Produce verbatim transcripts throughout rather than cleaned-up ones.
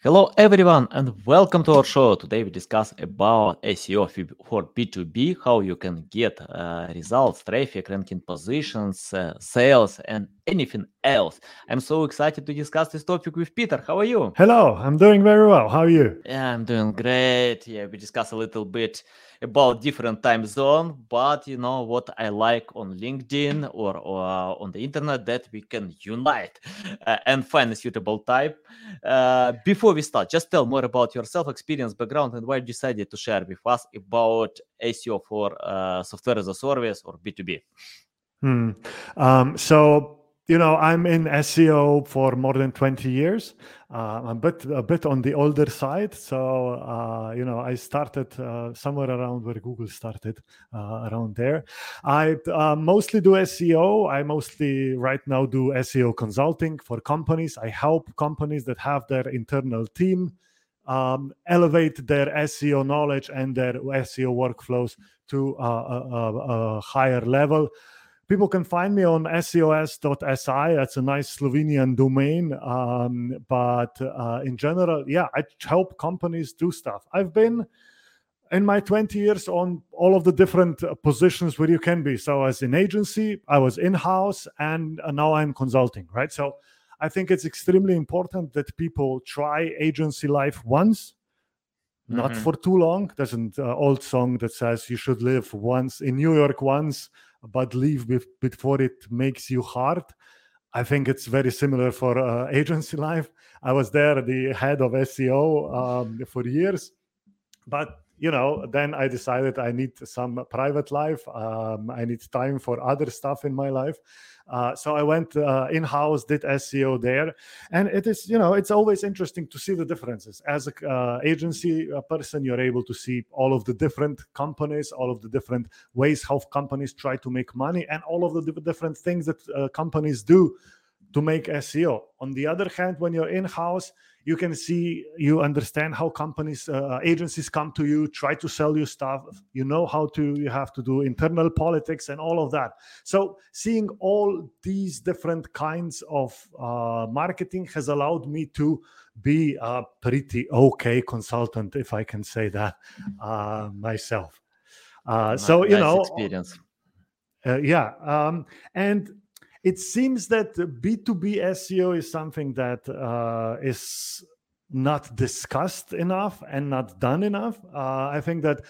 Hello everyone and welcome to our show. Today we discuss about S E O for B two B, how you can get uh, results, traffic, ranking positions, uh, sales and anything else. I'm so excited to discuss this topic with Peter. How are you? Hello, I'm doing very well. How are you? Yeah, I'm doing great. Yeah, we discuss a little bit about different time zone, but you know what I like on LinkedIn or, or on the internet, that we can unite uh, and find a suitable type. Uh, before we start, just tell more about yourself, experience, background, and why you decided to share with us about S E O for uh, software as a service or B two B. Hmm. Um, so, you know, I'm in S E O for more than twenty years. Uh, I'm a bit, a bit on the older side. So, uh, you know, I started uh, somewhere around where Google started, uh, around there. I uh, mostly do S E O. I mostly right now do S E O consulting for companies. I help companies that have their internal team um, elevate their S E O knowledge and their S E O workflows to uh, a, a, a higher level. People can find me on scos dot s i. That's a nice Slovenian domain. Um, but uh, in general, yeah, I help companies do stuff. I've been in my twenty years on all of the different positions where you can be. So as an agency, I was in-house, and now I'm consulting, right? So I think it's extremely important that people try agency life once, mm-hmm. not for too long. There's an uh, old song that says you should live once in New York once, but leave before it makes you hard. I think it's very similar for uh, agency life. I was there, the head of S E O um, for years, but you know, then I decided I need some private life. Um, I need time for other stuff in my life. Uh, so I went uh, in-house, did S E O there. And it is, you know, it's always interesting to see the differences. As an uh, agency person, you're able to see all of the different companies, all of the different ways how companies try to make money, and all of the different things that uh, companies do to make S E O. On the other hand, when you're in-house, you can see, you understand how companies, uh, agencies come to you, try to sell you stuff. You know how to, you have to do internal politics and all of that. So seeing all these different kinds of uh, marketing has allowed me to be a pretty okay consultant, if I can say that uh, myself. Uh, nice, so, you nice know, experience. Uh, yeah. Um, and it seems that B two B S E O is something that uh, is not discussed enough and not done enough. Uh, I think that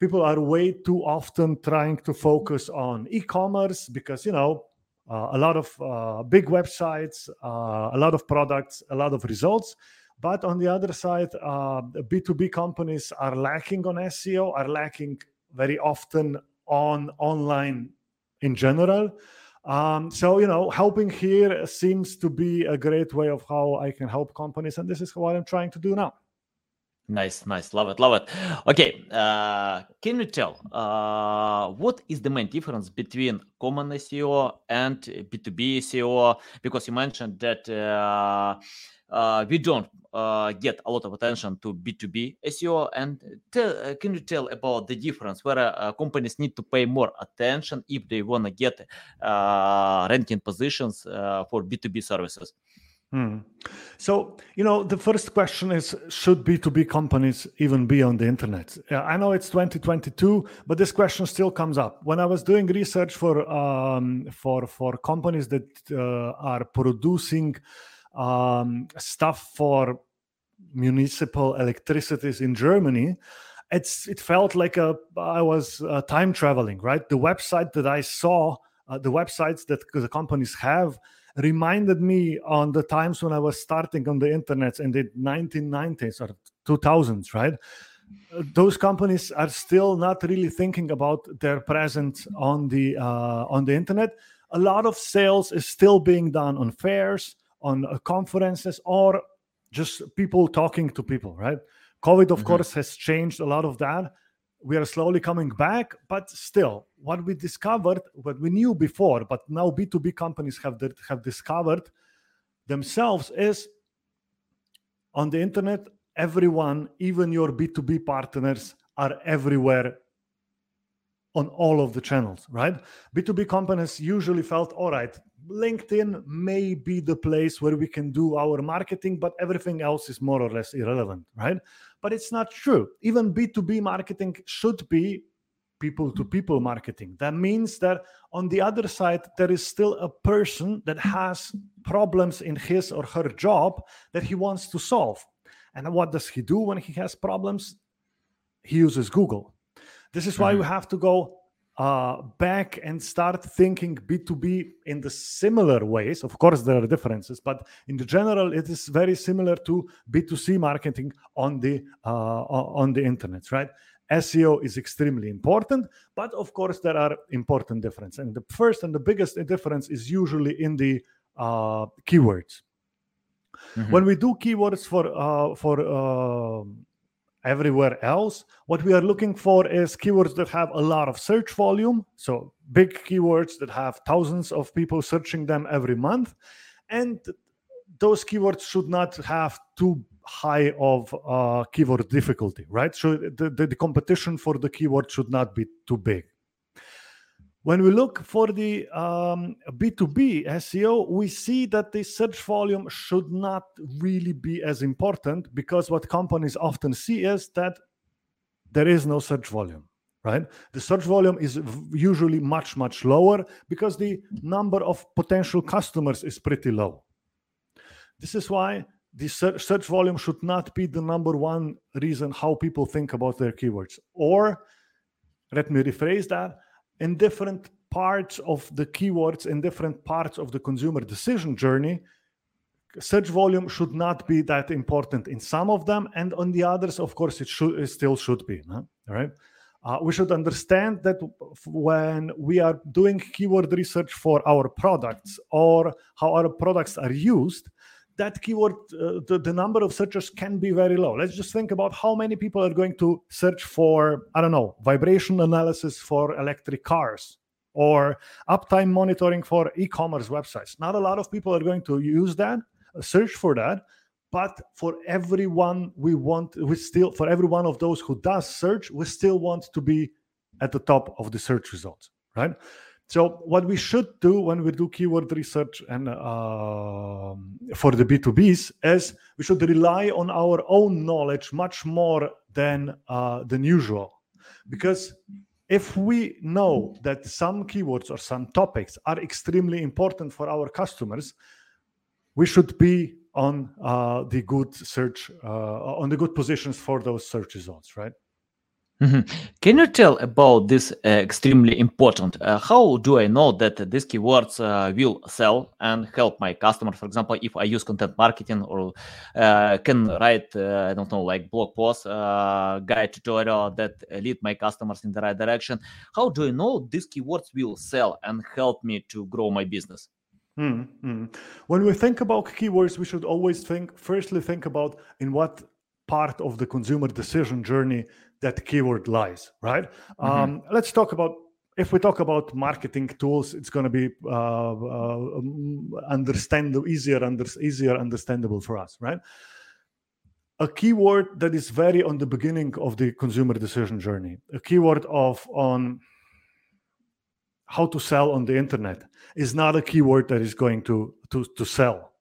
people are way too often trying to focus on e-commerce because, you know, uh, a lot of uh, big websites, uh, a lot of products, a lot of results. But on the other side, uh, B two B companies are lacking on S E O, are lacking very often on online in general. Um, so, you know, helping here seems to be a great way of how I can help companies. And this is what I'm trying to do now. Nice, nice. Love it, love it. Okay. Uh, can you tell uh, what is the main difference between common S E O and B two B S E O? Because you mentioned that uh, uh, we don't uh, get a lot of attention to B two B S E O. And tell, uh, can you tell about the difference where uh, companies need to pay more attention if they want to get uh, ranking positions uh, for B two B services? Hmm. So, you know, the first question is, should B two B companies even be on the internet? I know it's twenty twenty-two, but this question still comes up. When I was doing research for um, for, for companies that uh, are producing um, stuff for municipal electricities in Germany, it's it felt like a, I was uh, time traveling, right? The website that I saw, uh, the websites that the companies have, reminded me on the times when I was starting on the internet in the nineteen nineties or two thousands, right? Those companies are still not really thinking about their presence on the uh, on the internet. A lot of sales is still being done on fairs, on uh, conferences, or just people talking to people, right? COVID, of mm-hmm. course, has changed a lot of that. We are slowly coming back, but still, what we discovered, what we knew before, but now B two B companies have have discovered themselves is on the internet, everyone, even your B two B partners, are everywhere on all of the channels, right? B two B companies usually felt, all right, LinkedIn may be the place where we can do our marketing, but everything else is more or less irrelevant, right? But it's not true. Even B two B marketing should be people-to-people marketing. That means that on the other side, there is still a person that has problems in his or her job that he wants to solve. And what does he do when he has problems? He uses Google. This is why you have to go uh, back and start thinking B two B in the similar ways. Of course, there are differences, but in the general, it is very similar to B two C marketing on the uh, on the internet, right? S E O is extremely important, but of course, there are important differences. And the first and the biggest difference is usually in the uh, keywords. Mm-hmm. When we do keywords for uh, for uh, everywhere else, what we are looking for is keywords that have a lot of search volume, so big keywords that have thousands of people searching them every month, and those keywords should not have too high of uh, keyword difficulty, right? So the, the, the competition for the keyword should not be too big. When we look for the um, B two B S E O, we see that the search volume should not really be as important, because what companies often see is that there is no search volume, right? The search volume is usually much, much lower because the number of potential customers is pretty low. This is why the search volume should not be the number one reason how people think about their keywords. Or, let me rephrase that, in different parts of the keywords, in different parts of the consumer decision journey, search volume should not be that important in some of them, and on the others, of course, it should it still should be. Huh? All right, uh, we should understand that when we are doing keyword research for our products or how our products are used, that keyword, uh, the, the number of searches can be very low. Let's just think about how many people are going to search for, I don't know, vibration analysis for electric cars or uptime monitoring for e-commerce websites. Not a lot of people are going to use that, search for that. But for everyone we want, we still, for every one of those who does search, we still want to be at the top of the search results, right? So what we should do when we do keyword research and uh, for the B two Bs is we should rely on our own knowledge much more than uh, than usual. Because if we know that some keywords or some topics are extremely important for our customers, we should be on uh, the good search, uh, on the good positions for those search results, right? Mm-hmm. Can you tell about this uh, extremely important? Uh, how do I know that these keywords uh, will sell and help my customer? For example, if I use content marketing or uh, can write, uh, I don't know, like blog posts, uh, guide tutorial that lead my customers in the right direction. How do I know these keywords will sell and help me to grow my business? Mm-hmm. When we think about keywords, we should always think, firstly, think about in what part of the consumer decision journey that keyword lies, right? Mm-hmm. Um, let's talk about, if we talk about marketing tools, it's going to be uh, uh, understand easier, under, easier understandable for us, right? A keyword that is very on the beginning of the consumer decision journey, a keyword of on how to sell on the internet is not a keyword that is going to, to, to sell,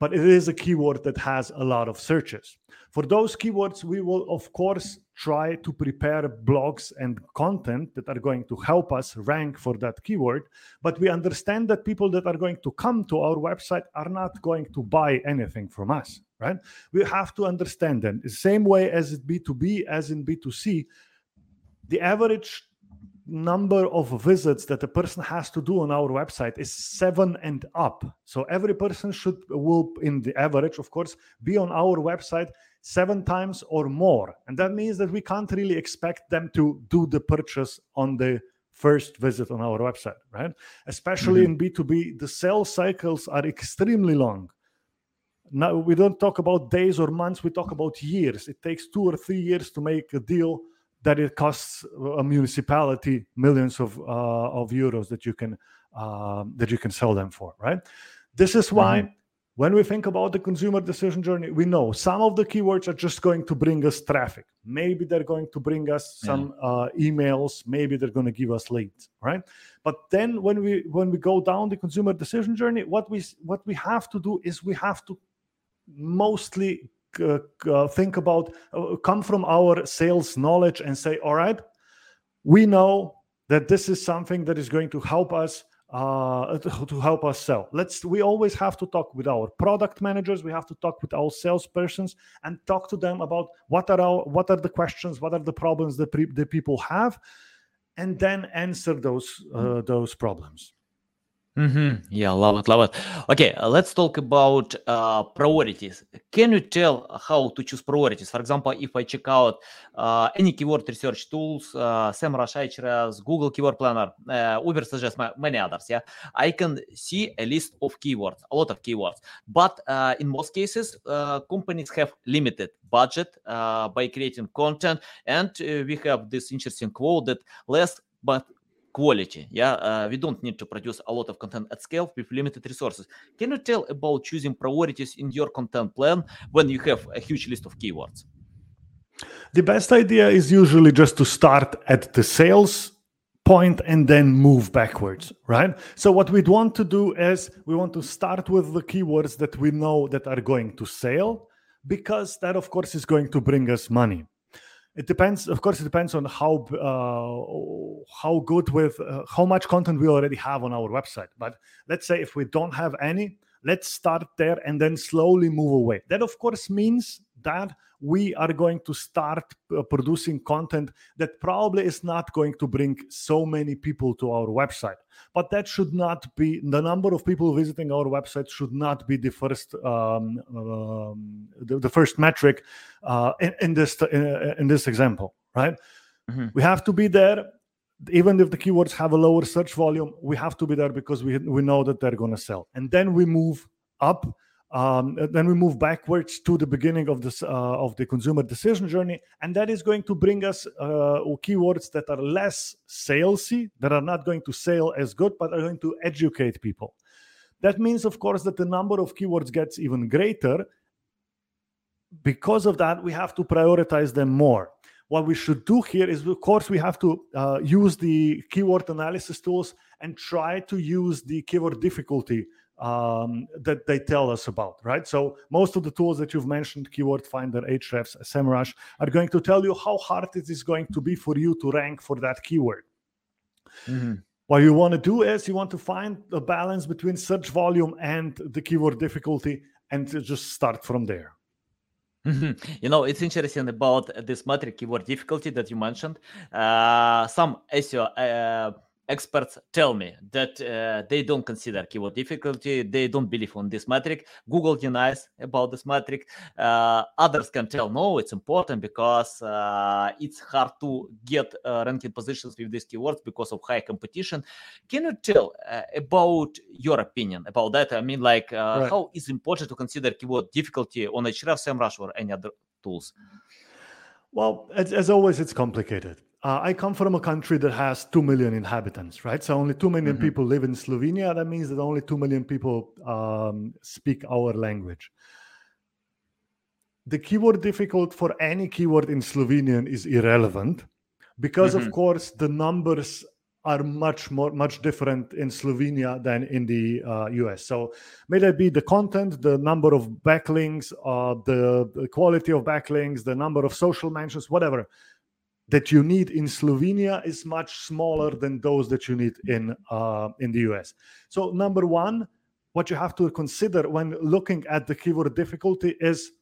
but it is a keyword that has a lot of searches. For those keywords, we will, of course, try to prepare blogs and content that are going to help us rank for that keyword. But we understand that people that are going to come to our website are not going to buy anything from us, right? We have to understand them. The same way as B two B, as in B two C, the average number of visits that a person has to do on our website is seven and up. So every person should, will, in the average, of course, be on our website seven times or more. And that means that we can't really expect them to do the purchase on the first visit on our website, right? Especially mm-hmm. in B two B, the sales cycles are extremely long. Now, we don't talk about days or months, we talk about years. It takes two or three years to make a deal that it costs a municipality millions of uh, of euros that you can uh, that you can sell them for, right? This is why mm-hmm. When we think about the consumer decision journey, we know some of the keywords are just going to bring us traffic. Maybe they're going to bring us some yeah. uh, emails. Maybe they're going to give us leads, right? But then when we when we go down the consumer decision journey, what we what we have to do is we have to mostly uh, uh, think about, uh, come from our sales knowledge and say, all right, we know that this is something that is going to help us Uh, to, to help us sell. Let's. We always have to talk with our product managers. We have to talk with our salespersons and talk to them about what are our, what are the questions, what are the problems that pre, the people have, and then answer those uh, those problems. Mm-hmm. Yeah, love it, love it. Okay, uh, let's talk about uh, priorities. Can you tell how to choose priorities? For example, if I check out uh, any keyword research tools, uh, Semrush, Ahrefs, Google Keyword Planner, uh, Uber Suggest, many others, yeah, I can see a list of keywords, a lot of keywords. But uh, in most cases, uh, companies have limited budget uh, by creating content, and uh, we have this interesting quote that less but quality, yeah. Uh, we don't need to produce a lot of content at scale with limited resources. Can you tell about choosing priorities in your content plan when you have a huge list of keywords? The best idea is usually just to start at the sales point and then move backwards, right? So what we'd want to do is we want to start with the keywords that we know that are going to sell, because that, of course, is going to bring us money. It depends, of course, it depends on how uh, how good with uh, how much content we already have on our website. But let's say if we don't have any, let's start there and then slowly move away. That, of course, means that we are going to start uh, producing content that probably is not going to bring so many people to our website. But that should not be, the number of people visiting our website should not be the first um, um, the, the first metric uh, in, in this in, in this example, right? Mm-hmm. We have to be there, even if the keywords have a lower search volume. We have to be there because we we know that they're going to sell, and then we move up. Um, then we move backwards to the beginning of this uh, of the consumer decision journey, and that is going to bring us uh, keywords that are less salesy, that are not going to sell as good, but are going to educate people. That means, of course, that the number of keywords gets even greater. Because of that, we have to prioritize them more. What we should do here is, of course, we have to uh, use the keyword analysis tools and try to use the keyword difficulty Um, that they tell us about, right? So most of the tools that you've mentioned, Keyword Finder, Ahrefs, Semrush, are going to tell you how hard it is going to be for you to rank for that keyword. Mm-hmm. What you want to do is you want to find a balance between search volume and the keyword difficulty, and just start from there. Mm-hmm. You know, it's interesting about this metric keyword difficulty that you mentioned. Uh, some S E O... Uh, Experts tell me that uh, they don't consider keyword difficulty. They don't believe on this metric. Google denies about this metric. Uh, others can tell, no, it's important because uh, it's hard to get uh, ranking positions with these keywords because of high competition. Can you tell uh, about your opinion about that? I mean, like, uh, right. How is important to consider keyword difficulty on Ahrefs, Semrush, or any other tools? Well, as, as always, it's complicated. Uh, I come from a country that has two million inhabitants, right? So only two million mm-hmm. people live in Slovenia. That means that only two million people um, speak our language. The keyword difficult for any keyword in Slovenian is irrelevant because, mm-hmm. of course, the numbers are much more, much different in Slovenia than in the uh, U S. So may that be the content, the number of backlinks, uh, the, the quality of backlinks, the number of social mentions, whatever that you need in Slovenia is much smaller than those that you need in uh, in the U S. So number one, what you have to consider when looking at the keyword difficulty is,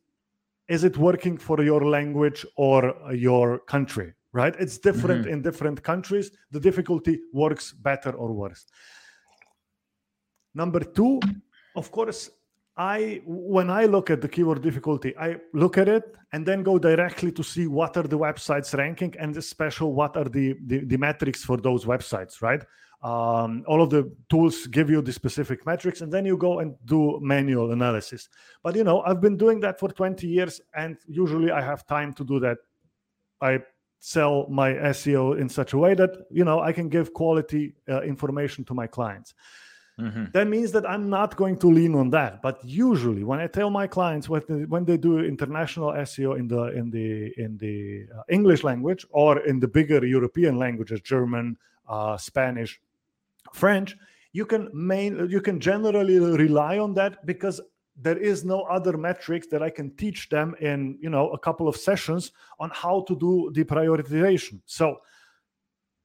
is it working for your language or your country, right? It's different mm-hmm. in different countries. The difficulty works better or worse. Number two, of course, I, when I look at the keyword difficulty, I look at it and then go directly to see what are the websites ranking and the special, what are the, the, the metrics for those websites, right? Um, all of the tools give you the specific metrics and then you go and do manual analysis. But, you know, I've been doing that for twenty years and usually I have time to do that. I sell my S E O in such a way that, you know, I can give quality uh, information to my clients. Mm-hmm. That means that I'm not going to lean on that. But usually, when I tell my clients what the, when they do international S E O in the in the in the uh, English language or in the bigger European languages, German, uh, Spanish, French, you can main you can generally rely on that, because there is no other metrics that I can teach them in, you know, a couple of sessions on how to do the prioritization. So,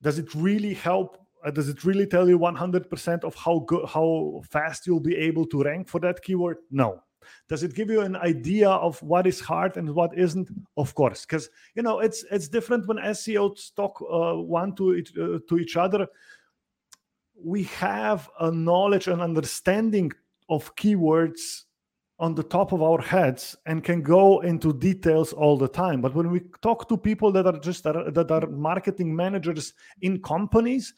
does it really help? Does it really tell you one hundred percent of how good, how fast you'll be able to rank for that keyword? No. Does it give you an idea of what is hard and what isn't? Of course, because, you know, it's it's different when S E Os talk uh, one to each, uh, to each other. We have a knowledge and understanding of keywords on the top of our heads and can go into details all the time. But when we talk to people that are just that are marketing managers in companies,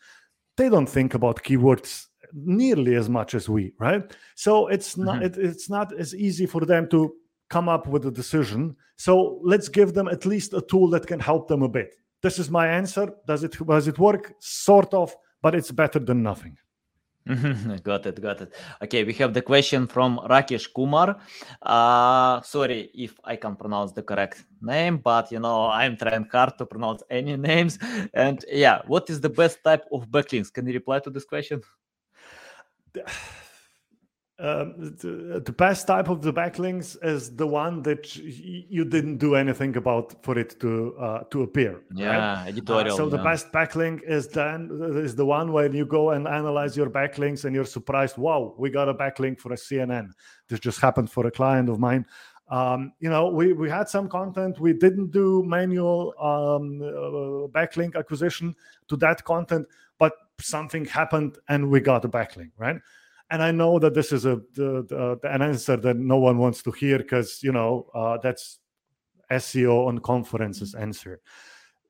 they don't think about keywords nearly as much as we, right? So it's not mm-hmm. it, it's not as easy for them to come up with a decision. So let's give them at least a tool that can help them a bit. This is my answer. Does it does it work? Sort of, but it's better than nothing. got it, got it. Okay, we have the question from Rakesh Kumar. Uh, sorry if I can pronounce the correct name, but, you know, I'm trying hard to pronounce any names. And yeah, what is the best type of backlinks? Can you reply to this question? Um, the, the best type of the backlinks is the one that you didn't do anything about for it to uh, to appear. Yeah, right? Editorial. Uh, so the yeah. best backlink is then is the one where you go and analyze your backlinks and you're surprised. Wow, we got a backlink for a C N N. This just happened for a client of mine. Um, you know, we we had some content. We didn't do manual um, uh, backlink acquisition to that content, but something happened and we got a backlink, right? And I know that this is a, uh, an answer that no one wants to hear, because, you know, uh, that's S E O on conferences answer.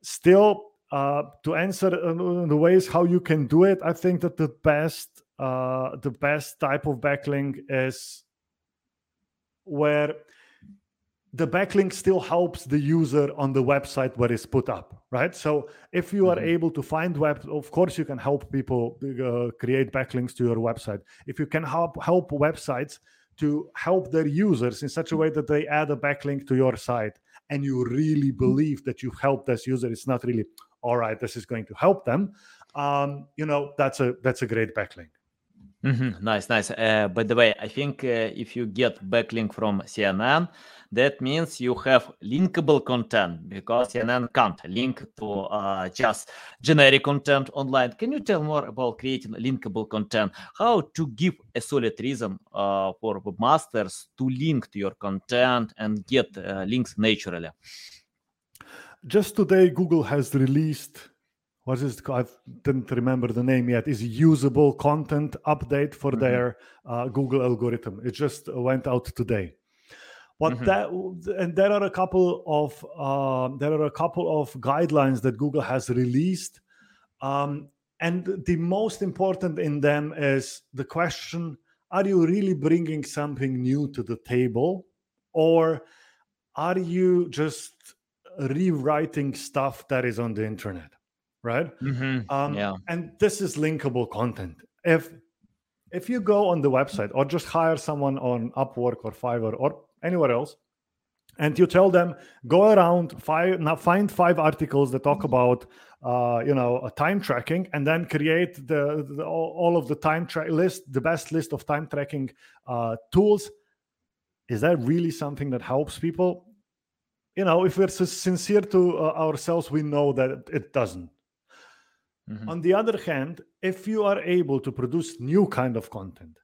Still, uh, to answer uh, the ways how you can do it, I think that the best uh, the best type of backlink is where the backlink still helps the user on the website where it's put up, right? So if you are mm-hmm. able to find web, of course you can help people uh, create backlinks to your website. If you can help help websites to help their users in such a way that they add a backlink to your site, and you really believe that you've helped this user, it's not really, all right, this is going to help them. Um, you know, that's a that's a great backlink. Mm-hmm. Nice, nice. Uh, by the way, I think uh, if you get backlink from C N N, that means you have linkable content, because C N N can't link to uh, just generic content online. Can you tell more about creating linkable content? How to give a solid reason uh, for webmasters to link to your content and get uh, links naturally? Just today, Google has released... What is it? I didn't remember the name yet. Is usable content update for mm-hmm. their uh, Google algorithm. It just went out today. But mm-hmm. that and there are a couple of uh, there are a couple of guidelines that Google has released, um, and the most important in them is the question: are you really bringing something new to the table, or are you just rewriting stuff that is on the internet? Right? Mm-hmm. Um, yeah. And this is linkable content. If if you go on the website or just hire someone on Upwork or Fiverr or anywhere else, and you tell them, go around, five, now find five articles that talk about uh, you know, uh, time tracking, and then create the, the all of the time track list, the best list of time tracking uh, tools. Is that really something that helps people? You know, if we're sincere to uh, ourselves, we know that it doesn't. Mm-hmm. On the other hand, if you are able to produce new kind of content,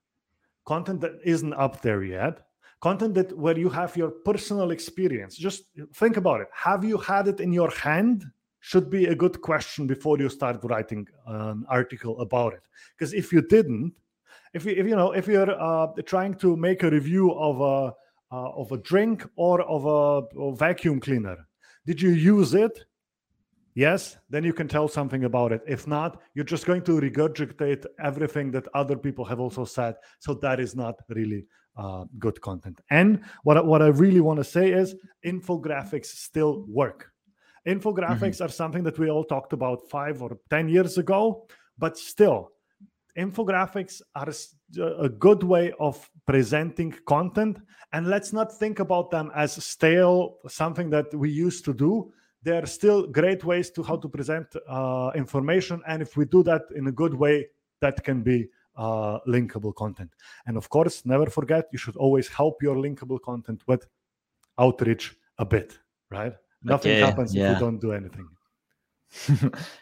content that isn't up there yet, content that where you have your personal experience, just think about it. Have you had it in your hand? Should be a good question before you start writing an article about it. Because if you didn't, if you, if you know, if you're uh, trying to make a review of a uh, of a drink or of a, a vacuum cleaner, did you use it? Yes, then you can tell something about it. If not, you're just going to regurgitate everything that other people have also said. So that is not really uh, good content. And what, what I really want to say is infographics still work. Infographics mm-hmm. are something that we all talked about five or ten years ago, but still Infographics are a good way of presenting content, and let's not think about them as stale, something that we used to do. They are still great ways to how to present uh, information, and if we do that in a good way, that can be uh, linkable content. And of course, never forget, you should always help your linkable content with outreach a bit, right? Okay, nothing happens yeah. if you don't do anything.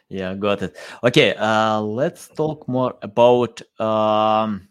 Yeah, got it. Okay, uh, let's talk more about um,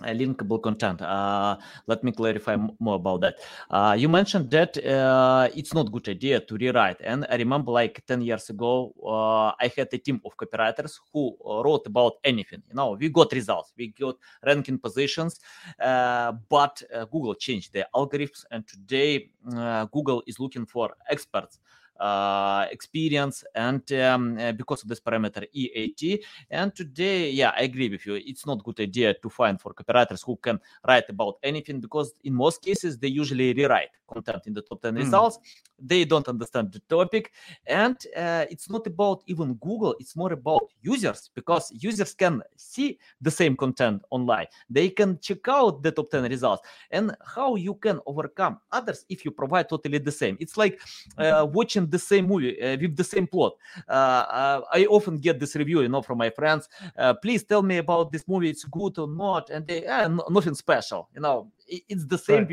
linkable content. Uh, let me clarify m- more about that. Uh, you mentioned that uh, it's not a good idea to rewrite. And I remember like ten years ago, uh, I had a team of copywriters who wrote about anything. You know, we got results, we got ranking positions, uh, but uh, Google changed the algorithms. And today, uh, Google is looking for experts. Uh, experience and um, uh, because of this parameter E A T. And today, yeah, I agree with you. It's not a good idea to find for copywriters who can write about anything, because in most cases, they usually rewrite content in the top ten mm. results. They don't understand the topic. And uh, it's not about even Google. It's more about users, because users can see the same content online. They can check out the top ten results and how you can overcome others if you provide totally the same. It's like uh, watching the same movie uh, with the same plot. Uh, uh, I often get this review, you know, from my friends. Uh, please tell me about this movie. It's good or not? And they uh, n- nothing special, you know. It's the same right.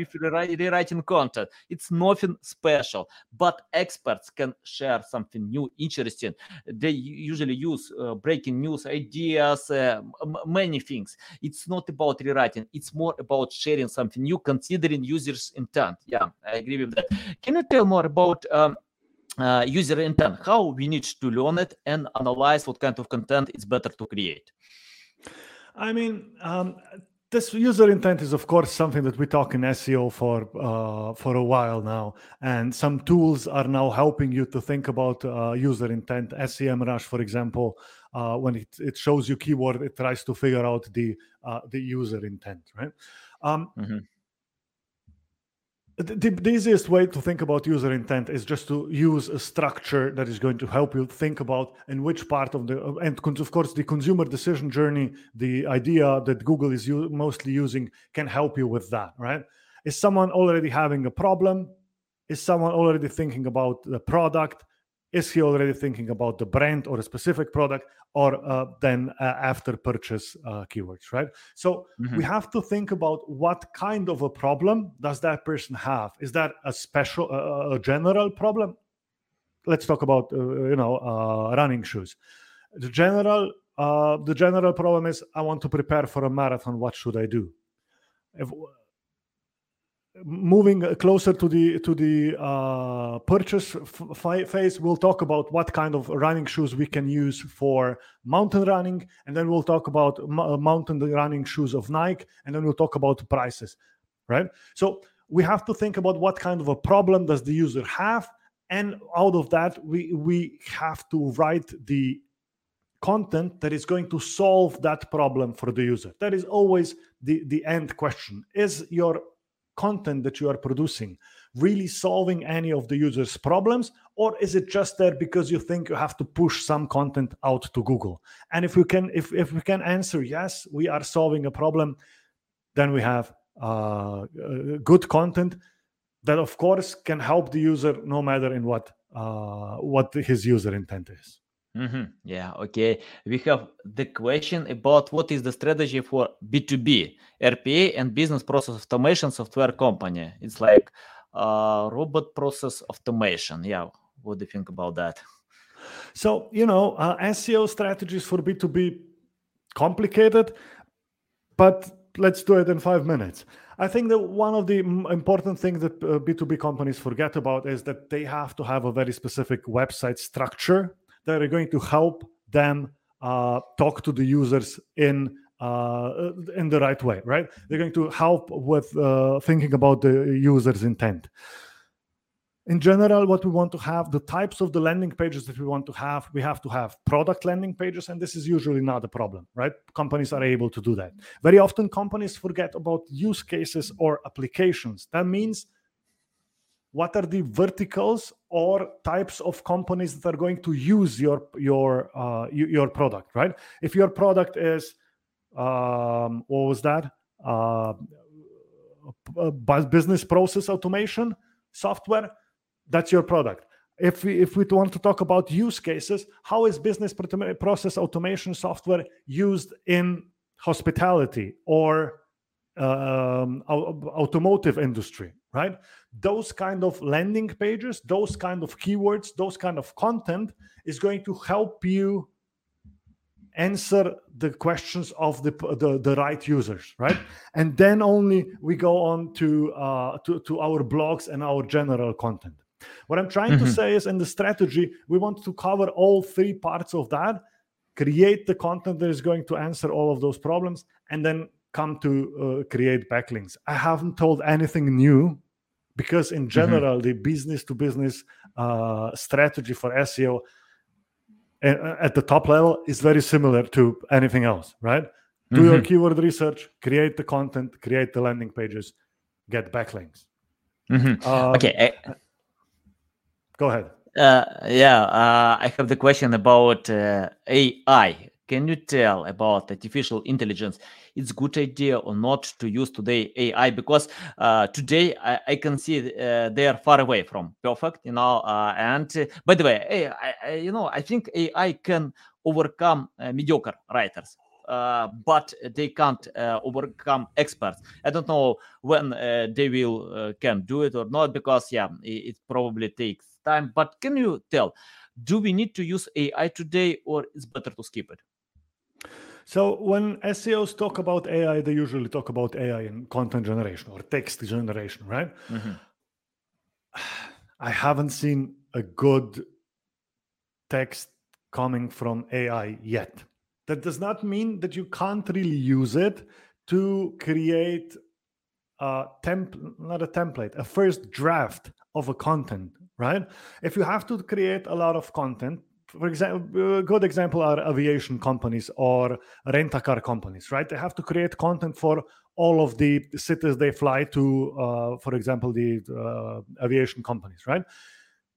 with rewriting content. It's nothing special, but experts can share something new, interesting. They usually use uh, breaking news, ideas, uh, m- many things. It's not about rewriting. It's more about sharing something new, considering users' intent. Yeah, I agree with that. Can you tell more about um, uh, user intent, how we need to learn it and analyze what kind of content it's better to create? I mean... Um... This user intent is, of course, something that we talk in S E O for uh, for a while now, and some tools are now helping you to think about uh, user intent. Semrush, for example, uh, when it, it shows you keyword, it tries to figure out the uh, the user intent, right? Um, mm-hmm. The, the easiest way to think about user intent is just to use a structure that is going to help you think about in which part of the, and of course the consumer decision journey, the idea that Google is u- mostly using can help you with that, right? Is someone already having a problem? Is someone already thinking about the product? Is he already thinking about the brand or a specific product, or uh, then uh, after purchase uh, keywords, right? So mm-hmm. we have to think about what kind of a problem does that person have? Is that a special, uh, a general problem? Let's talk about, uh, you know, uh, running shoes. The general, uh, the general problem is I want to prepare for a marathon. What should I do? If, Moving closer to the to the uh, purchase f- phase, we'll talk about what kind of running shoes we can use for mountain running, and then we'll talk about m- mountain running shoes of Nike, and then we'll talk about prices, right? So we have to think about what kind of a problem does the user have, and out of that, we we have to write the content that is going to solve that problem for the user. That is always the the end question: is your content that you are producing really solving any of the user's problems, or is it just there because you think you have to push some content out to Google? And if we can, if, if we can answer yes, we are solving a problem, then we have uh, good content that, of course, can help the user no matter in what uh, what his user intent is. Mm-hmm. Yeah, okay. We have the question about what is the strategy for B two B, R P A and business process automation software company. It's like uh, robot process automation. Yeah, what do you think about that? So, you know, uh, S E O strategies for B two B, complicated, but let's do it in five minutes. I think that one of the important things that uh, B two B companies forget about is that they have to have a very specific website structure that are going to help them uh, talk to the users in uh, in the right way, right? They're going to help with uh, thinking about the user's intent. In general, what we want to have, the types of the landing pages that we want to have, we have to have product landing pages, and this is usually not a problem, right? Companies are able to do that. Very often, companies forget about use cases or applications. That means, what are the verticals or types of companies that are going to use your your uh, your product, right? If your product is um, what was that? Uh, business process automation software. That's your product. If we, if we want to talk about use cases, how is business process automation software used in hospitality or um, automotive industry, right? Those kind of landing pages, those kind of keywords, those kind of content is going to help you answer the questions of the the, the right users, right? And then only we go on to, uh, to, to our blogs and our general content. What I'm trying mm-hmm. to say is, in the strategy, we want to cover all three parts of that, create the content that is going to answer all of those problems, and then come to uh, create backlinks. I haven't told anything new, because in general, mm-hmm. the business-to-business uh, strategy for S E O at the top level is very similar to anything else, right? Mm-hmm. Do your keyword research, create the content, create the landing pages, get backlinks. Mm-hmm. Um, okay. I- Go ahead. Uh, yeah, uh, I have the question about uh, A I. Can you tell about artificial intelligence? It's a good idea or not to use today A I? Because uh, today I, I can see uh, they are far away from perfect, you know. Uh, and uh, by the way, I, I, you know, I think A I can overcome uh, mediocre writers. Uh, but they can't uh, overcome experts. I don't know when uh, they will uh, can do it or not, because yeah, it, it probably takes time. But can you tell, do we need to use A I today, or it's better to skip it? So when S E Os talk about A I, they usually talk about A I in content generation or text generation, right? Mm-hmm. I haven't seen a good text coming from A I yet. That does not mean that you can't really use it to create a temp, not a template, a first draft of a content, right? If you have to create a lot of content, for example, a good example are aviation companies or rent-a-car companies, right? They have to create content for all of the cities they fly to, uh, for example, the uh, aviation companies, right?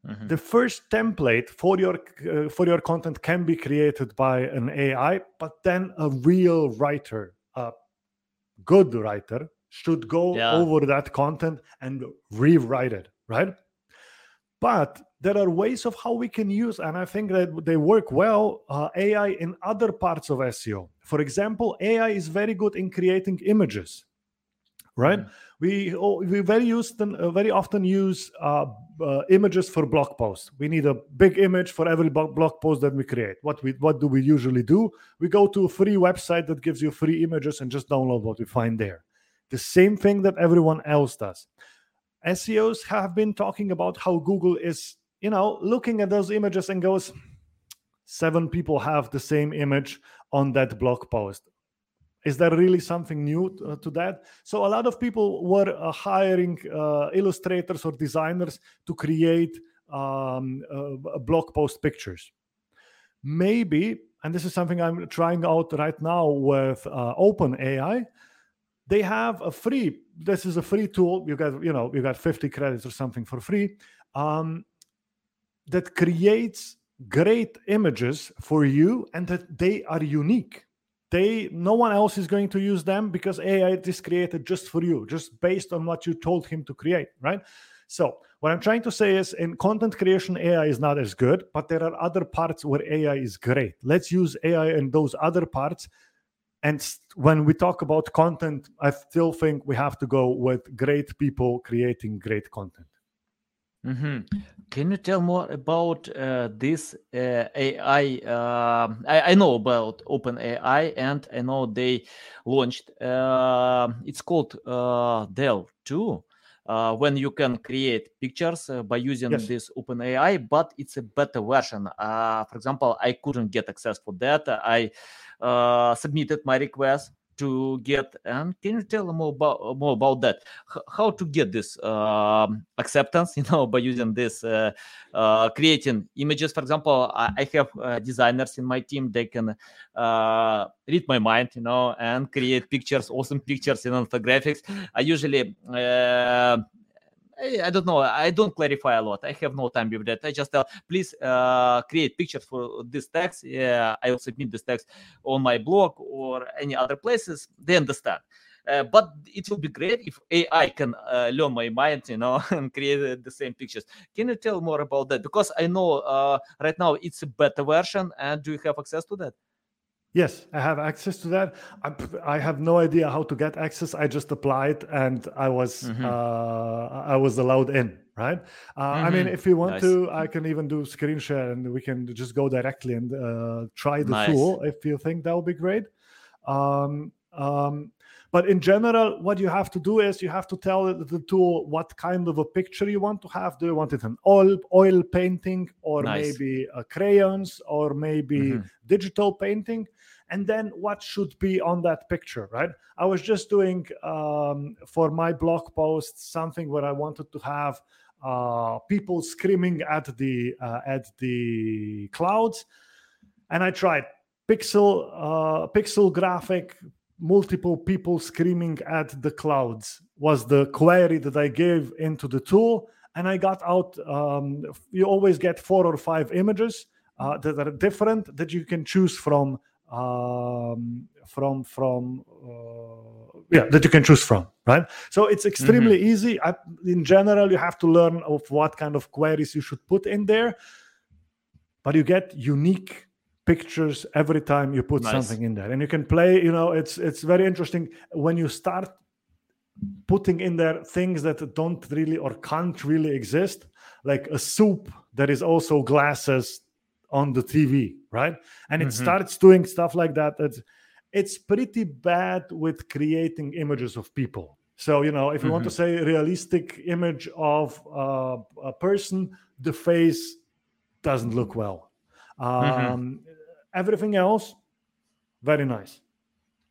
Mm-hmm. The first template for your uh, for your content can be created by an A I, but then a real writer, a good writer, should go yeah. over that content and rewrite it, right? But there are ways of how we can use, and I think that they work well, uh, A I in other parts of S E O. For example, A I is very good in creating images, right? Mm-hmm. We oh, we very used and uh, very often use uh, uh, images for blog posts. We need a big image for every blog post that we create. What we what do we usually do? We go to a free website that gives you free images and just download what we find there. The same thing that everyone else does. S E Os have been talking about how Google is, you know, looking at those images and goes, seven people have the same image on that blog post. Is there really something new to, uh, to that? So a lot of people were uh, hiring uh, illustrators or designers to create um, uh, blog post pictures. Maybe, and this is something I'm trying out right now with uh, OpenAI, they have a free, this is a free tool, you got, you know, you got fifty credits or something for free, um, that creates great images for you and that they are unique. They, no one else is going to use them because A I is created just for you, just based on what you told him to create, right? So what I'm trying to say is, in content creation, A I is not as good, but there are other parts where A I is great. Let's use A I in those other parts. And when we talk about content, I still think we have to go with great people creating great content. Mm-hmm. Can you tell more about uh, this uh, A I? Uh, I, I know about OpenAI, and I know they launched. Uh, it's called uh, D A L L two, uh, when you can create pictures uh, by using yes. this OpenAI, but it's a better version. Uh, for example, I couldn't get access for that. I uh, submitted my request to get, and can you tell more about more about that? H- how to get this uh, acceptance? You know, by using this, uh, uh, creating images. For example, I, I have uh, designers in my team. They can uh, read my mind, you know, and create pictures, awesome pictures and infographics. I usually. Uh, I, I don't know. I don't clarify a lot. I have no time with that. I just tell, please uh, create pictures for this text. Yeah, I will submit this text on my blog or any other places. They understand. Uh, but it will be great if A I can uh, learn my mind, you know, and create uh, the same pictures. Can you tell more about that? Because I know uh, right now it's a beta version. And do you have access to that? Yes, I have access to that. I, I have no idea how to get access. I just applied and I was mm-hmm. uh, I was allowed in, right? Uh, mm-hmm. I mean, if you want nice. to, I can even do screen share and we can just go directly and uh, try the nice. tool if you think that would be great. Um, um, But in general, what you have to do is you have to tell the tool what kind of a picture you want to have. Do you want it an oil oil painting or nice. maybe a crayons or maybe mm-hmm. digital painting? And then what should be on that picture, right? I was just doing um, for my blog post something where I wanted to have uh, people screaming at the uh, at the clouds. And I tried pixel uh, pixel graphic. Multiple people screaming at the clouds was the query that I gave into the tool. And I got out, um, you always get four or five images uh, that are different that you can choose from, um, from, from, uh, yeah, that you can choose from, right? So it's extremely mm-hmm. easy. I, in general, you have to learn of what kind of queries you should put in there, but you get unique pictures every time you put nice. something in there. And you can play, you know, it's it's very interesting when you start putting in there things that don't really or can't really exist, like a soup that is also glasses on the T V, right? And mm-hmm. it starts doing stuff like that. It's, it's pretty bad with creating images of people. So, you know, if you mm-hmm. want to say realistic image of uh, a person, the face doesn't look well. Um, mm-hmm. Everything else, very nice.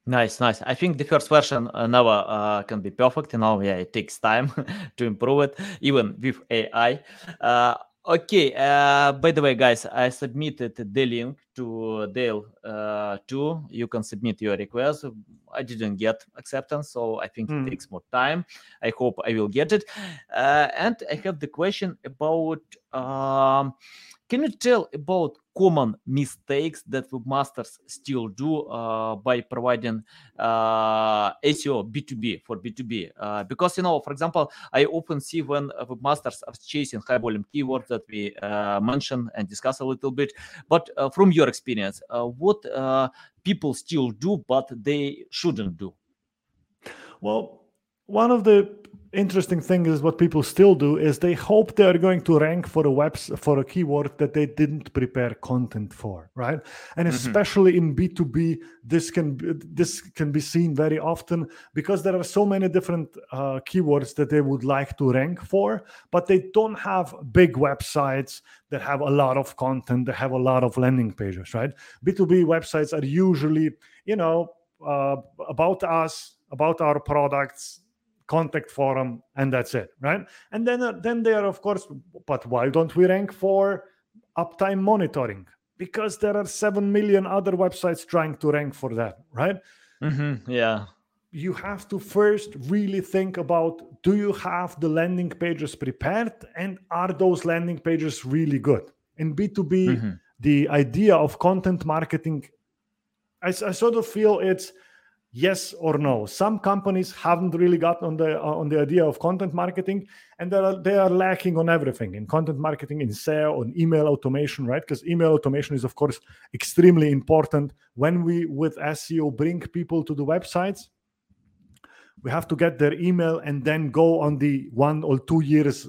Nice, nice. I think the first version uh, never uh, can be perfect. You know, yeah, it takes time to improve it, even with A I. Uh, okay. Uh, by the way, guys, I submitted the link to D A L L E uh, two. You can submit your request. I didn't get acceptance, so I think mm. it takes more time. I hope I will get it. Uh, and I have the question about. Um, Can you tell about common mistakes that webmasters still do uh, by providing uh, S E O B two B for B two B? Uh, because, you know, for example, I often see when webmasters are chasing high volume keywords that we uh, mentioned and discuss a little bit. But uh, from your experience, uh, what uh, people still do, but they shouldn't do? Well, one of the interesting thing is what people still do is they hope they are going to rank for a web for a keyword that they didn't prepare content for, right? And mm-hmm. especially in B two B, this can this can be seen very often because there are so many different uh, keywords that they would like to rank for, but they don't have big websites that have a lot of content, they have a lot of landing pages, right? B two B websites are usually, you know, uh, about us, about our products, contact forum, and that's it, right? And then uh, then they are, of course, but why don't we rank for uptime monitoring? Because there are seven million other websites trying to rank for that, right? Mm-hmm, yeah. You have to first really think about, do you have the landing pages prepared? And are those landing pages really good? In B two B, mm-hmm. the idea of content marketing, I, I sort of feel it's, yes or no. Some companies haven't really gotten on the uh, on the idea of content marketing, and they are they are lacking on everything in content marketing, in S E O, on email automation, right? Because email automation is, of course, extremely important. When we with S E O bring people to the websites, we have to get their email and then go on the one or two years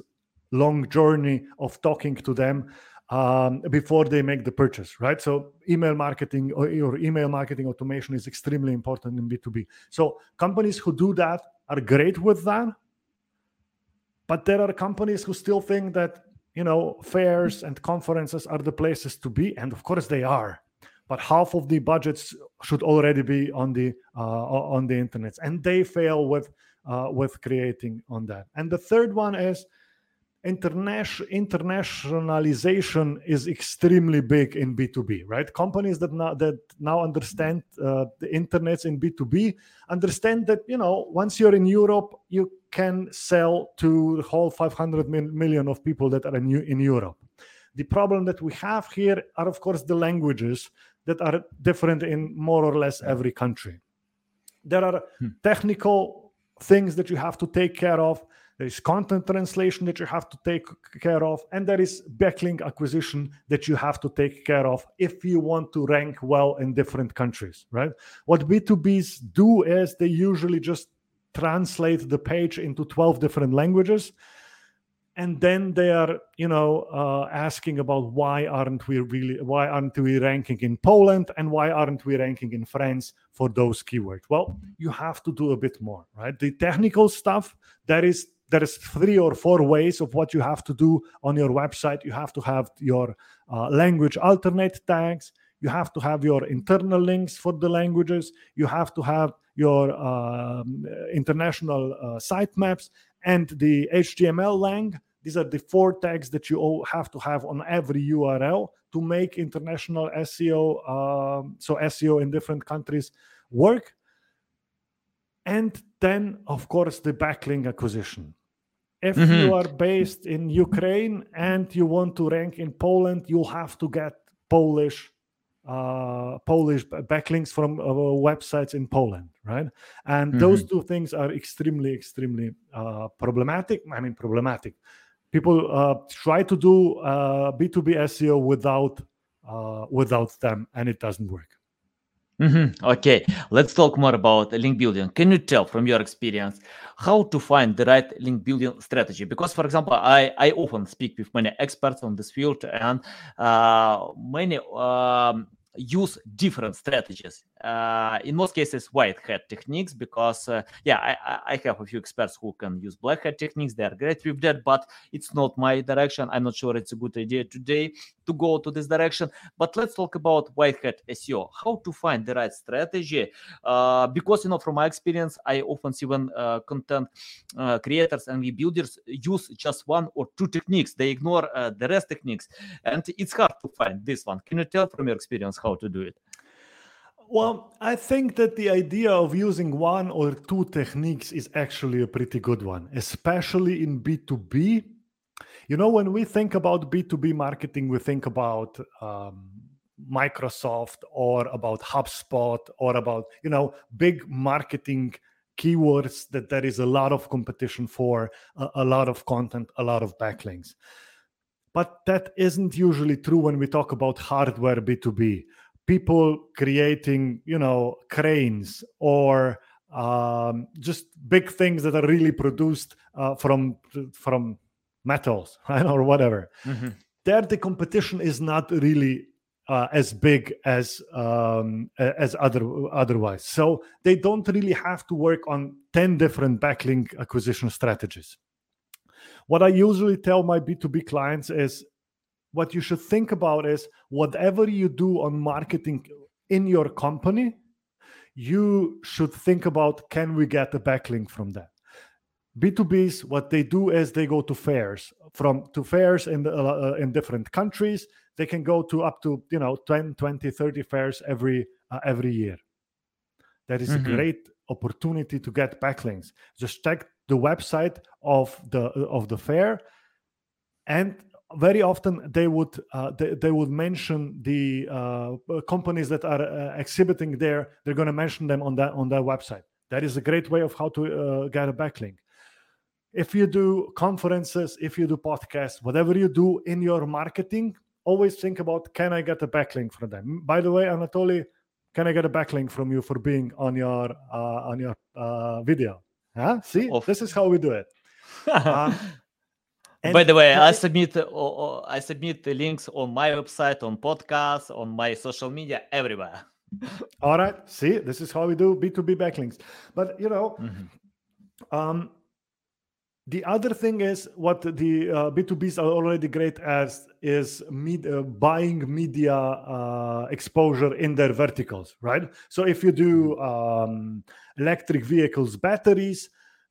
long journey of talking to them Um, before they make the purchase, right? So email marketing or, or email marketing automation is extremely important in B two B. So companies who do that are great with that, but there are companies who still think that, you know, fairs and conferences are the places to be, and of course they are. But half of the budgets should already be on the uh, on the internet, and they fail with uh, with creating on that. And the third one is International internationalization is extremely big in B two B, right? Companies that now that now understand uh, the internets in B two B understand that, you know, once you're in Europe, you can sell to the whole five hundred million of people that are in, in Europe. The problem that we have here are, of course, the languages that are different in more or less every country. There are hmm. technical things that you have to take care of. There is content translation that you have to take care of, and there is backlink acquisition that you have to take care of if you want to rank well in different countries, right? What B two Bs do is they usually just translate the page into twelve different languages, and then they are, you know, uh, asking about why aren't we really, why aren't we ranking in Poland and why aren't we ranking in France for those keywords? Well, you have to do a bit more, right? The technical stuff, that is. There is three or four ways of what you have to do on your website. You have to have your uh, language alternate tags. You have to have your internal links for the languages. You have to have your uh, international uh, sitemaps and the H T M L lang. These are the four tags that you all have to have on every U R L to make international S E O, um, so S E O in different countries work. And then, of course, the backlink acquisition. If mm-hmm. you are based in Ukraine and you want to rank in Poland, you have to get Polish uh, Polish backlinks from uh, websites in Poland, right? And mm-hmm. those two things are extremely, extremely uh, problematic. I mean, problematic. People uh, try to do uh, B two B S E O without uh, without them, and it doesn't work. Mm-hmm. Okay, let's talk more about link building. Can you tell from your experience how to find the right link building strategy? Because, for example, I, I often speak with many experts on this field, and uh, many um, use different strategies. Uh, in most cases, white hat techniques, because, uh, yeah, I, I have a few experts who can use black hat techniques. They are great with that, but it's not my direction. I'm not sure it's a good idea today to go to this direction. But let's talk about white hat S E O, how to find the right strategy. Uh, because, you know, from my experience, I often see when uh, content uh, creators and rebuilders use just one or two techniques. They ignore uh, the rest techniques, and it's hard to find this one. Can you tell from your experience how to do it? Well, I think that the idea of using one or two techniques is actually a pretty good one, especially in B two B. You know, when we think about B two B marketing, we think about um, Microsoft or about HubSpot or about, you know, big marketing keywords that there is a lot of competition for, a, a lot of content, a lot of backlinks. But that isn't usually true when we talk about hardware B two B. People creating, you know, cranes or um, just big things that are really produced uh, from from metals, right, or whatever. Mm-hmm. There, the competition is not really uh, as big as um, as other otherwise. So they don't really have to work on ten different backlink acquisition strategies. What I usually tell my B two B clients is, what you should think about is whatever you do on marketing in your company, you should think about, can we get a backlink from that? B two Bs, what they do is they go to fairs, from to fairs in the, uh, in different countries. They can go to up to, you know, ten, twenty, thirty fairs every uh, every year. That is mm-hmm. a great opportunity to get backlinks. Just check the website of the of the fair, and very often they would uh, they, they would mention the uh, companies that are uh, exhibiting there. They're going to mention them on that on their website. That is a great way of how to uh, get a backlink. If you do conferences, if you do podcasts, whatever you do in your marketing, always think about, can I get a backlink from them? By the way, Anatoly, can I get a backlink from you for being on your uh, on your uh, video? Huh? See, of- this is how we do it. Uh, And by the way, I submit uh, uh, I submit the links on my website, on podcasts, on my social media, everywhere. All right. See, this is how we do B two B backlinks. But, you know, mm-hmm. um, the other thing is what the uh, B two Bs are already great at is med- uh, buying media uh, exposure in their verticals, right? So if you do um, electric vehicles, batteries,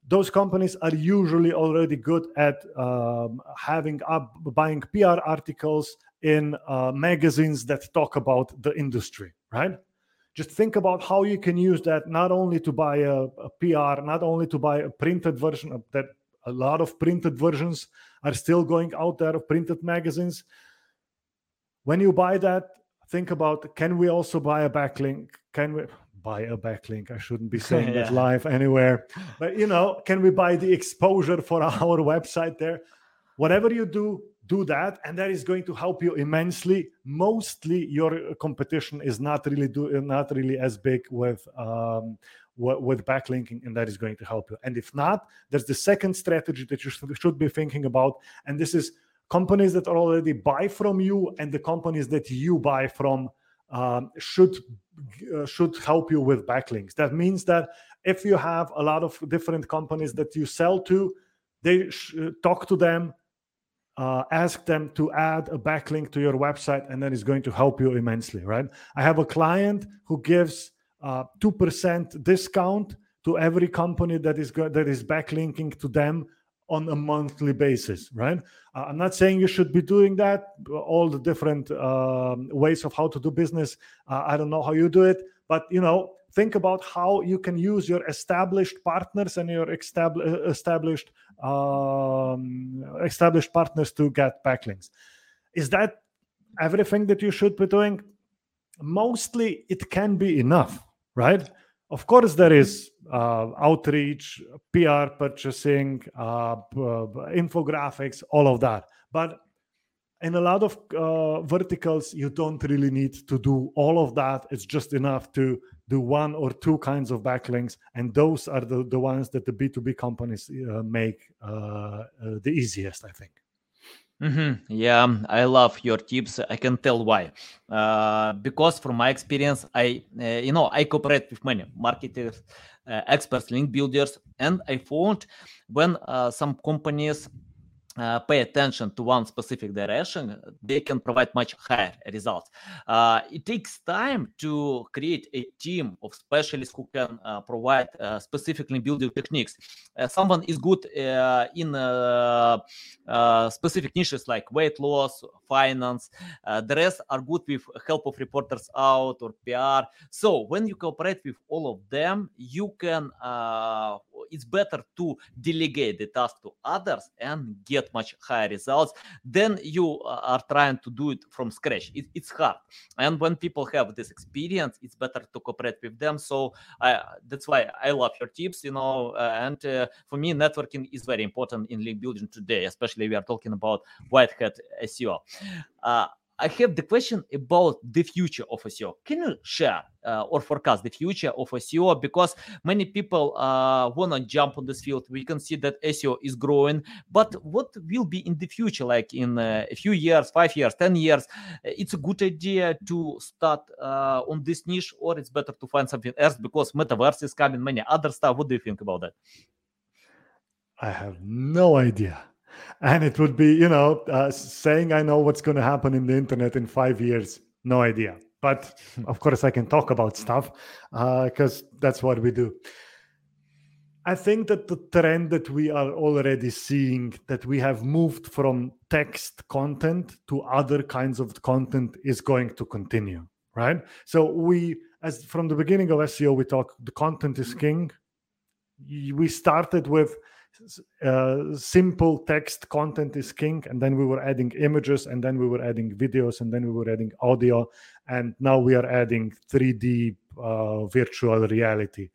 Those companies are usually already good at um, having up buying P R articles in uh, magazines that talk about the industry, right? Just think about how you can use that not only to buy a, a P R, not only to buy a printed version of that. A lot of printed versions are still going out there of printed magazines. When you buy that, think about, can we also buy a backlink? Can we buy a backlink? I shouldn't be saying yeah. that live anywhere. But, you know, can we buy the exposure for our website there? Whatever you do, do that. And that is going to help you immensely. Mostly your competition is not really do, not really as big with um, with backlinking, and that is going to help you. And if not, there's the second strategy that you should be thinking about, and this is companies that already buy from you, and the companies that you buy from um, should uh, should help you with backlinks. That means that if you have a lot of different companies that you sell to, they sh- talk to them, uh, ask them to add a backlink to your website, and that is going to help you immensely, right? I have a client who gives Uh, two percent discount to every company that is go- that is backlinking to them on a monthly basis, right? Uh, I'm not saying you should be doing that. All the different uh, ways of how to do business, uh, I don't know how you do it, but you know, think about how you can use your established partners and your estab- established um, established partners to get backlinks. Is that everything that you should be doing? Mostly, it can be enough. Right? Of course, there is uh, outreach, P R purchasing, uh, infographics, all of that. But in a lot of uh, verticals, you don't really need to do all of that. It's just enough to do one or two kinds of backlinks. And those are the, the ones that the B two B companies uh, make uh, uh, the easiest, I think. Mm-hmm. Yeah, I love your tips. I can tell why. Uh, because from my experience, I, uh, you know, I cooperate with many marketers, uh, experts, link builders, and I found when uh, some companies uh, pay attention to one specific direction, they can provide much higher results. Uh, it takes time to create a team of specialists who can uh, provide uh, specific link building techniques. Uh, someone is good uh, in uh, uh, specific niches like weight loss, finance. Uh, the rest are good with help of reporters out or P R. So when you cooperate with all of them, you can. Uh, it's better to delegate the task to others and get much higher results. Then you are trying to do it from scratch. It, it's hard, and when people have this experience, it's better to cooperate with them. So I, that's why I love your tips. You know, uh, and uh, for me, networking is very important in link building today, especially we are talking about white hat S E O. Uh, I have the question about the future of S E O. Can you share uh, or forecast the future of S E O? Because many people uh, want to jump on this field. We can see that S E O is growing, but what will be in the future, like in uh, a few years, five years, ten years? It's a good idea to start uh, on this niche, or it's better to find something else because metaverse is coming, many other stuff. What do you think about that? I have no idea. And it would be, you know, uh, saying I know what's going to happen in the internet in five years. No idea. But of course, I can talk about stuff because uh, that's what we do. I think that the trend that we are already seeing, that we have moved from text content to other kinds of content, is going to continue, right? So we, as from the beginning of S E O, we talk the content is king. We started with Uh, simple text content is king, and then we were adding images, and then we were adding videos, and then we were adding audio, and now we are adding three D uh, virtual reality.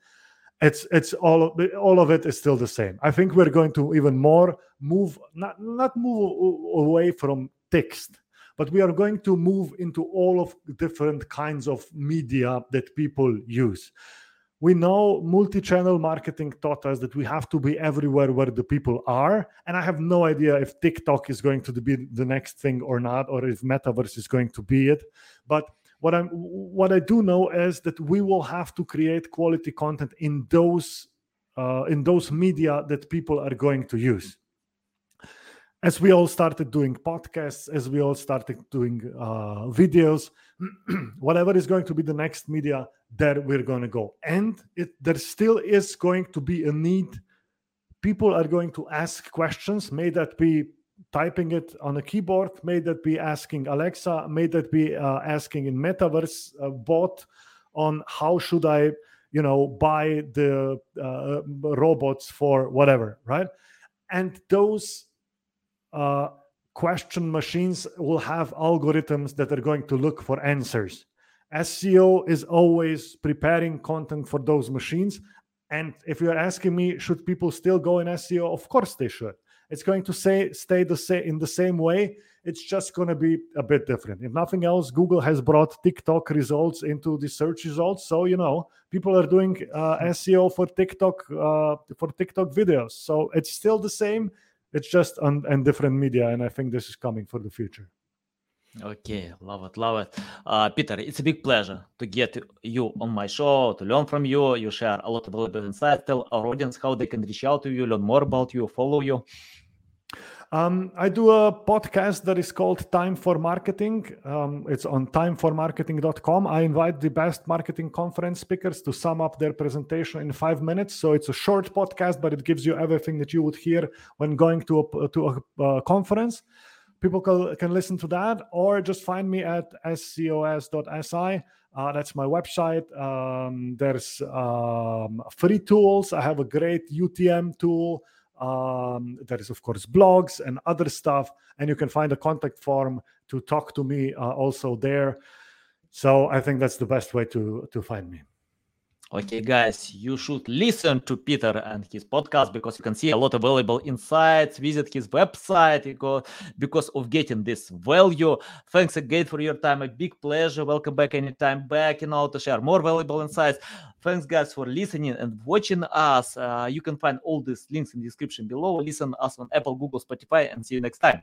It's it's all all of it is still the same. I think we're going to even more move not not move away from text, but we are going to move into all of the different kinds of media that people use. We know multi-channel marketing taught us that we have to be everywhere where the people are. And I have no idea if TikTok is going to be the next thing or not, or if metaverse is going to be it. But what I'm, what I do know is that we will have to create quality content in those, uh, in those media that people are going to use. As we all started doing podcasts, as we all started doing uh, videos, whatever is going to be the next media, there we're going to go. And it, there still is going to be a need people are going to ask questions, may that be typing it on a keyboard, may that be asking Alexa, may that be uh, asking in Metaverse uh, bot on how should I, you know, buy the uh, robots for whatever, right? And those uh, question machines will have algorithms that are going to look for answers. S E O is always preparing content for those machines. And if you're asking me, should people still go in S E O? Of course they should. It's going to say, stay the sa- in the same way. It's just going to be a bit different. If nothing else, Google has brought TikTok results into the search results. So, you know, people are doing uh, S E O for TikTok, uh, for TikTok videos. So it's still the same. It's just on, on different media. And I think this is coming for the future. Okay, love it, love it. Uh, Peter, it's a big pleasure to get you on my show, to learn from you. You share a lot of valuable insights. Tell our audience how they can reach out to you, learn more about you, follow you. Um, I do a podcast that is called Time for Marketing. Um, it's on time for marketing dot com. I invite the best marketing conference speakers to sum up their presentation in five minutes. So it's a short podcast, but it gives you everything that you would hear when going to a, to a uh, conference. People can, can listen to that, or just find me at scos dot s i. Uh, that's my website. Um, there's um, free tools. I have a great U T M tool. Um, there is, of course, blogs and other stuff. And you can find a contact form to talk to me uh, also there. So I think that's the best way to, to find me. Okay, guys, you should listen to Peter and his podcast because you can see a lot of valuable insights. Visit his website because of getting this value. Thanks again for your time. A big pleasure. Welcome back anytime back, you know, to share more valuable insights. Thanks, guys, for listening and watching us. Uh, you can find all these links in the description below. Listen us on Apple, Google, Spotify, and see you next time.